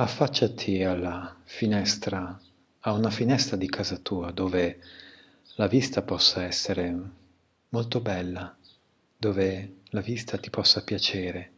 affacciati alla finestra, a una finestra di casa tua dove la vista possa essere molto bella, dove la vista ti possa piacere.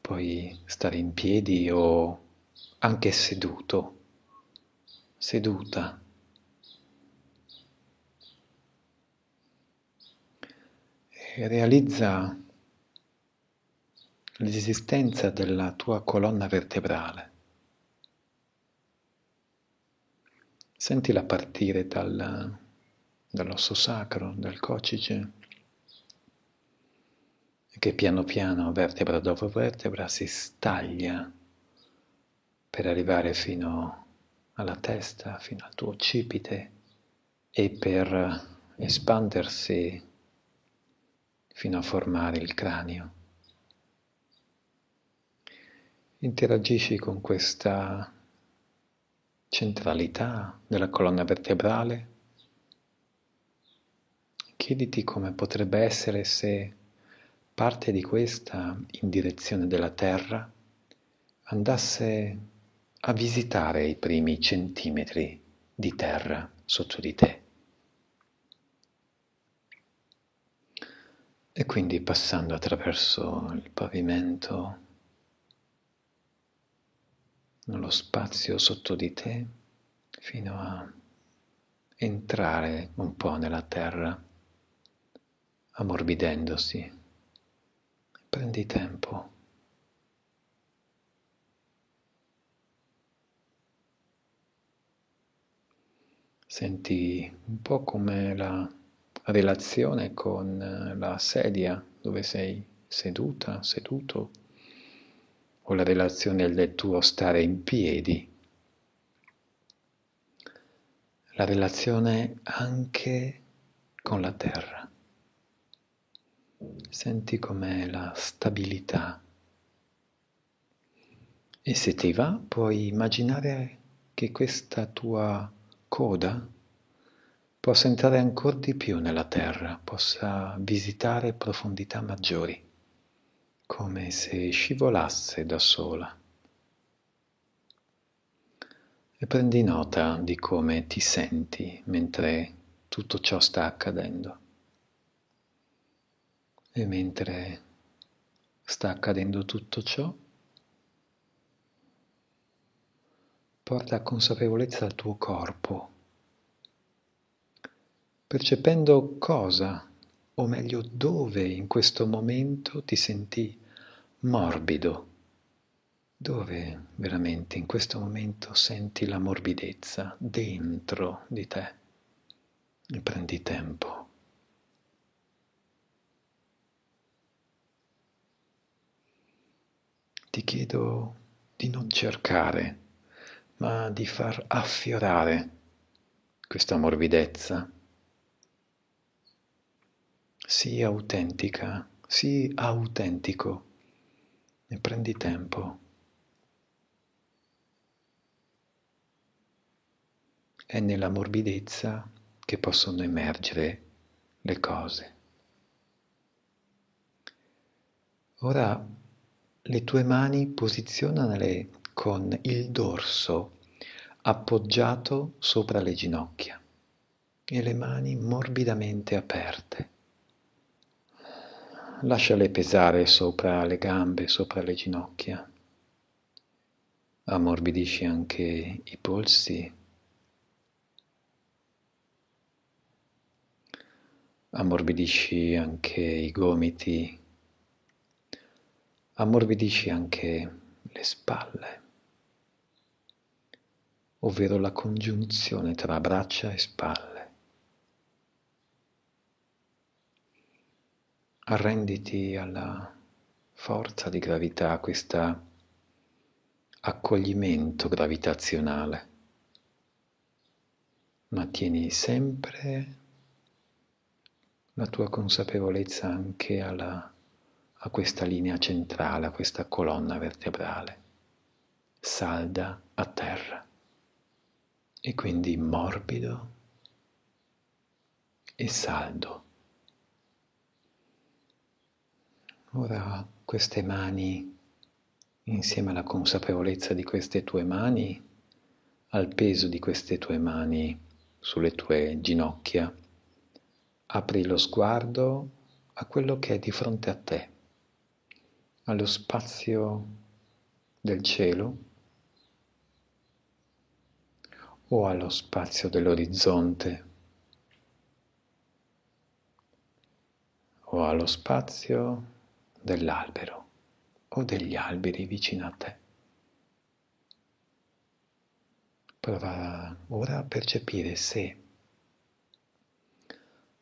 Puoi stare in piedi o anche seduto, seduta. E realizza l'esistenza della tua colonna vertebrale. Sentila partire dall'osso sacro, dal coccyge, che piano piano, vertebra dopo vertebra, si staglia per arrivare fino alla testa, fino al tuo occipite, e per espandersi fino a formare il cranio. Interagisci con questa centralità della colonna vertebrale. Chiediti come potrebbe essere se parte di questa, in direzione della terra, andasse a visitare i primi centimetri di terra sotto di te. E quindi, passando attraverso il pavimento, nello spazio sotto di te, fino a entrare un po' nella terra, ammorbidendosi. Prendi tempo. Senti un po' come la relazione con la sedia dove sei seduta, seduto, o la relazione del tuo stare in piedi, la relazione anche con la terra. Senti com'è la stabilità, e se ti va puoi immaginare che questa tua coda possa entrare ancora di più nella terra, possa visitare profondità maggiori, come se scivolasse da sola. E prendi nota di come ti senti mentre tutto ciò sta accadendo. E mentre sta accadendo tutto ciò, porta consapevolezza al tuo corpo, percependo cosa, o meglio dove in questo momento ti senti morbido, dove veramente in questo momento senti la morbidezza dentro di te. E prendi tempo. Ti chiedo di non cercare, ma di far affiorare questa morbidezza. Sii autentica, sii autentico, e prendi tempo. È nella morbidezza che possono emergere le cose. Ora, le tue mani posizionale con il dorso appoggiato sopra le ginocchia e le mani morbidamente aperte. Lasciale pesare sopra le gambe, sopra le ginocchia. Ammorbidisci anche i polsi. Ammorbidisci anche i gomiti. Ammorbidisci anche le spalle, ovvero la congiunzione tra braccia e spalle. Arrenditi alla forza di gravità, a questo accoglimento gravitazionale, ma tieni sempre la tua consapevolezza anche a questa linea centrale, a questa colonna vertebrale, salda a terra, e quindi morbido e saldo. Ora queste mani, insieme alla consapevolezza di queste tue mani, al peso di queste tue mani sulle tue ginocchia, apri lo sguardo a quello che è di fronte a te, allo spazio del cielo o allo spazio dell'orizzonte o allo spazio dell'albero o degli alberi vicino a te. Prova ora a percepire se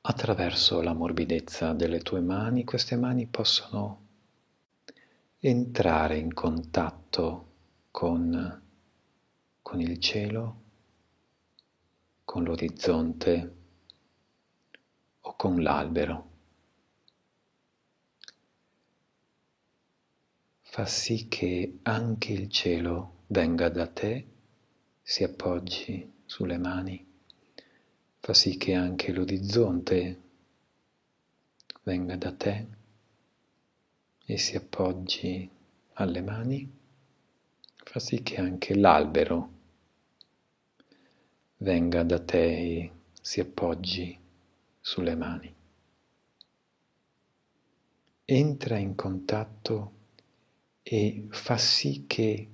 attraverso la morbidezza delle tue mani, queste mani possono entrare in contatto con il cielo, con l'orizzonte o con l'albero. Fa sì che anche il cielo venga da te, si appoggi sulle mani, fa sì che anche l'orizzonte venga da te e si appoggi alle mani, fa sì che anche l'albero venga da te e si appoggi sulle mani. Entra in contatto e fa sì che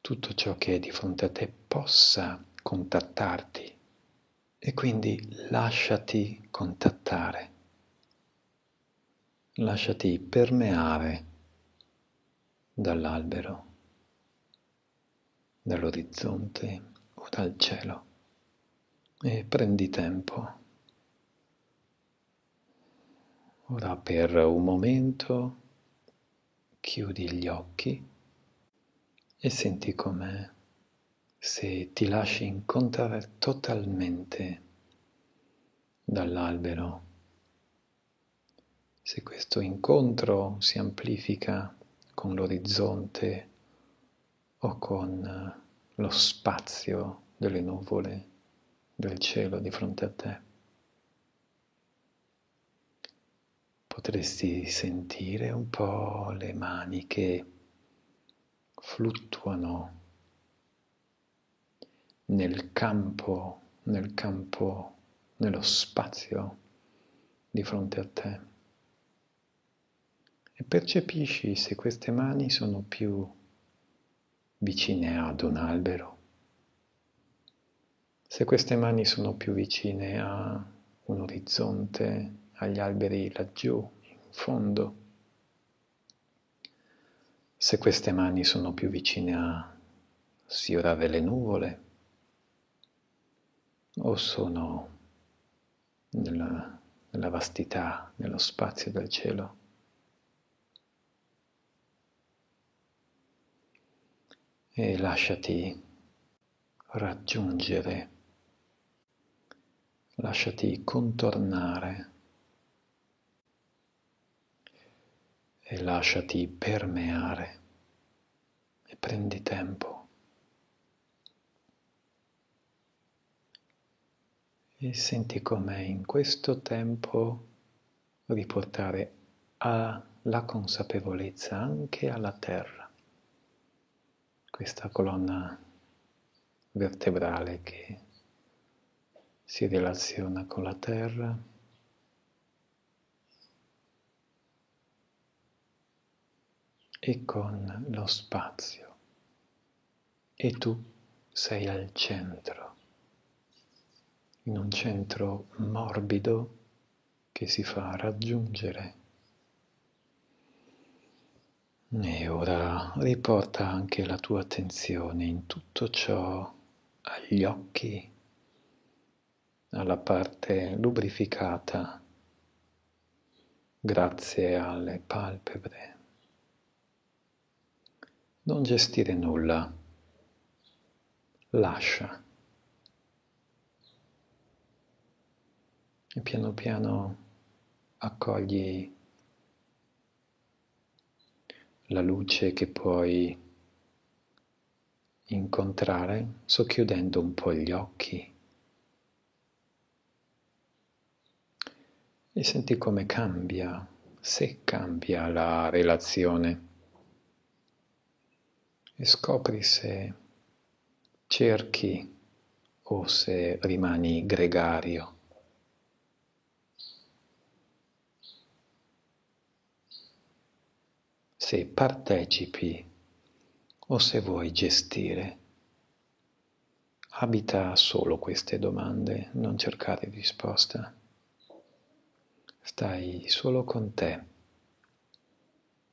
tutto ciò che è di fronte a te possa contattarti e quindi lasciati contattare, lasciati permeare dall'albero, dall'orizzonte o dal cielo e prendi tempo. Ora per un momento chiudi gli occhi e senti com'è se ti lasci incontrare totalmente dall'albero, se questo incontro si amplifica con l'orizzonte o con lo spazio delle nuvole del cielo di fronte a te. Potresti sentire un po' le mani che fluttuano nel campo, nello spazio di fronte a te e percepisci se queste mani sono più vicine ad un albero, se queste mani sono più vicine a un orizzonte, agli alberi laggiù, in fondo, se queste mani sono più vicine a sfiorare le nuvole o sono nella vastità, nello spazio del cielo. E lasciati raggiungere, lasciati contornare e lasciati permeare e prendi tempo. E senti com'è in questo tempo riportare la consapevolezza anche alla terra, questa colonna vertebrale che si relaziona con la terra, e con lo spazio, e tu sei al centro, in un centro morbido che si fa raggiungere. E ora riporta anche la tua attenzione in tutto ciò agli occhi, alla parte lubrificata grazie alle palpebre. Non gestire nulla, lascia. E piano piano accogli la luce che puoi incontrare, socchiudendo un po' gli occhi. E senti come cambia se cambia la relazione e scopri se cerchi o se rimani gregario. Se partecipi o se vuoi gestire. Abita solo queste domande, non cercare risposta. Stai solo con te,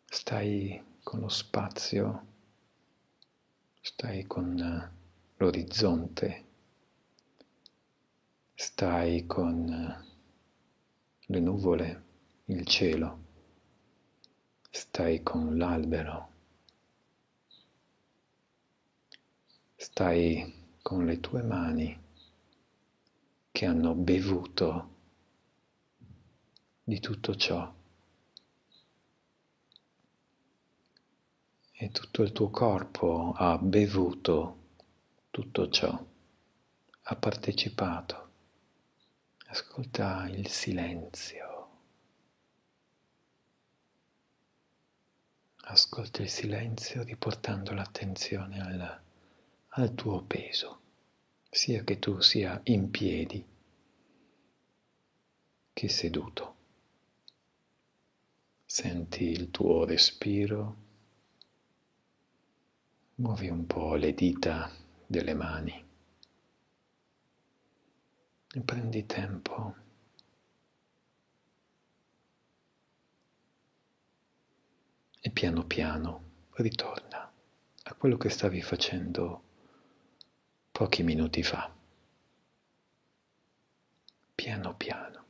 stai con lo spazio, stai con l'orizzonte, stai con le nuvole, il cielo, stai con l'albero, stai con le tue mani che hanno bevuto di tutto ciò e tutto il tuo corpo ha bevuto tutto ciò, ha partecipato. Ascolta il silenzio, ascolta il silenzio riportando l'attenzione al tuo peso, sia che tu sia in piedi che seduto. Senti il tuo respiro, muovi un po' le dita delle mani e prendi tempo e piano piano ritorna a quello che stavi facendo pochi minuti fa. Piano piano.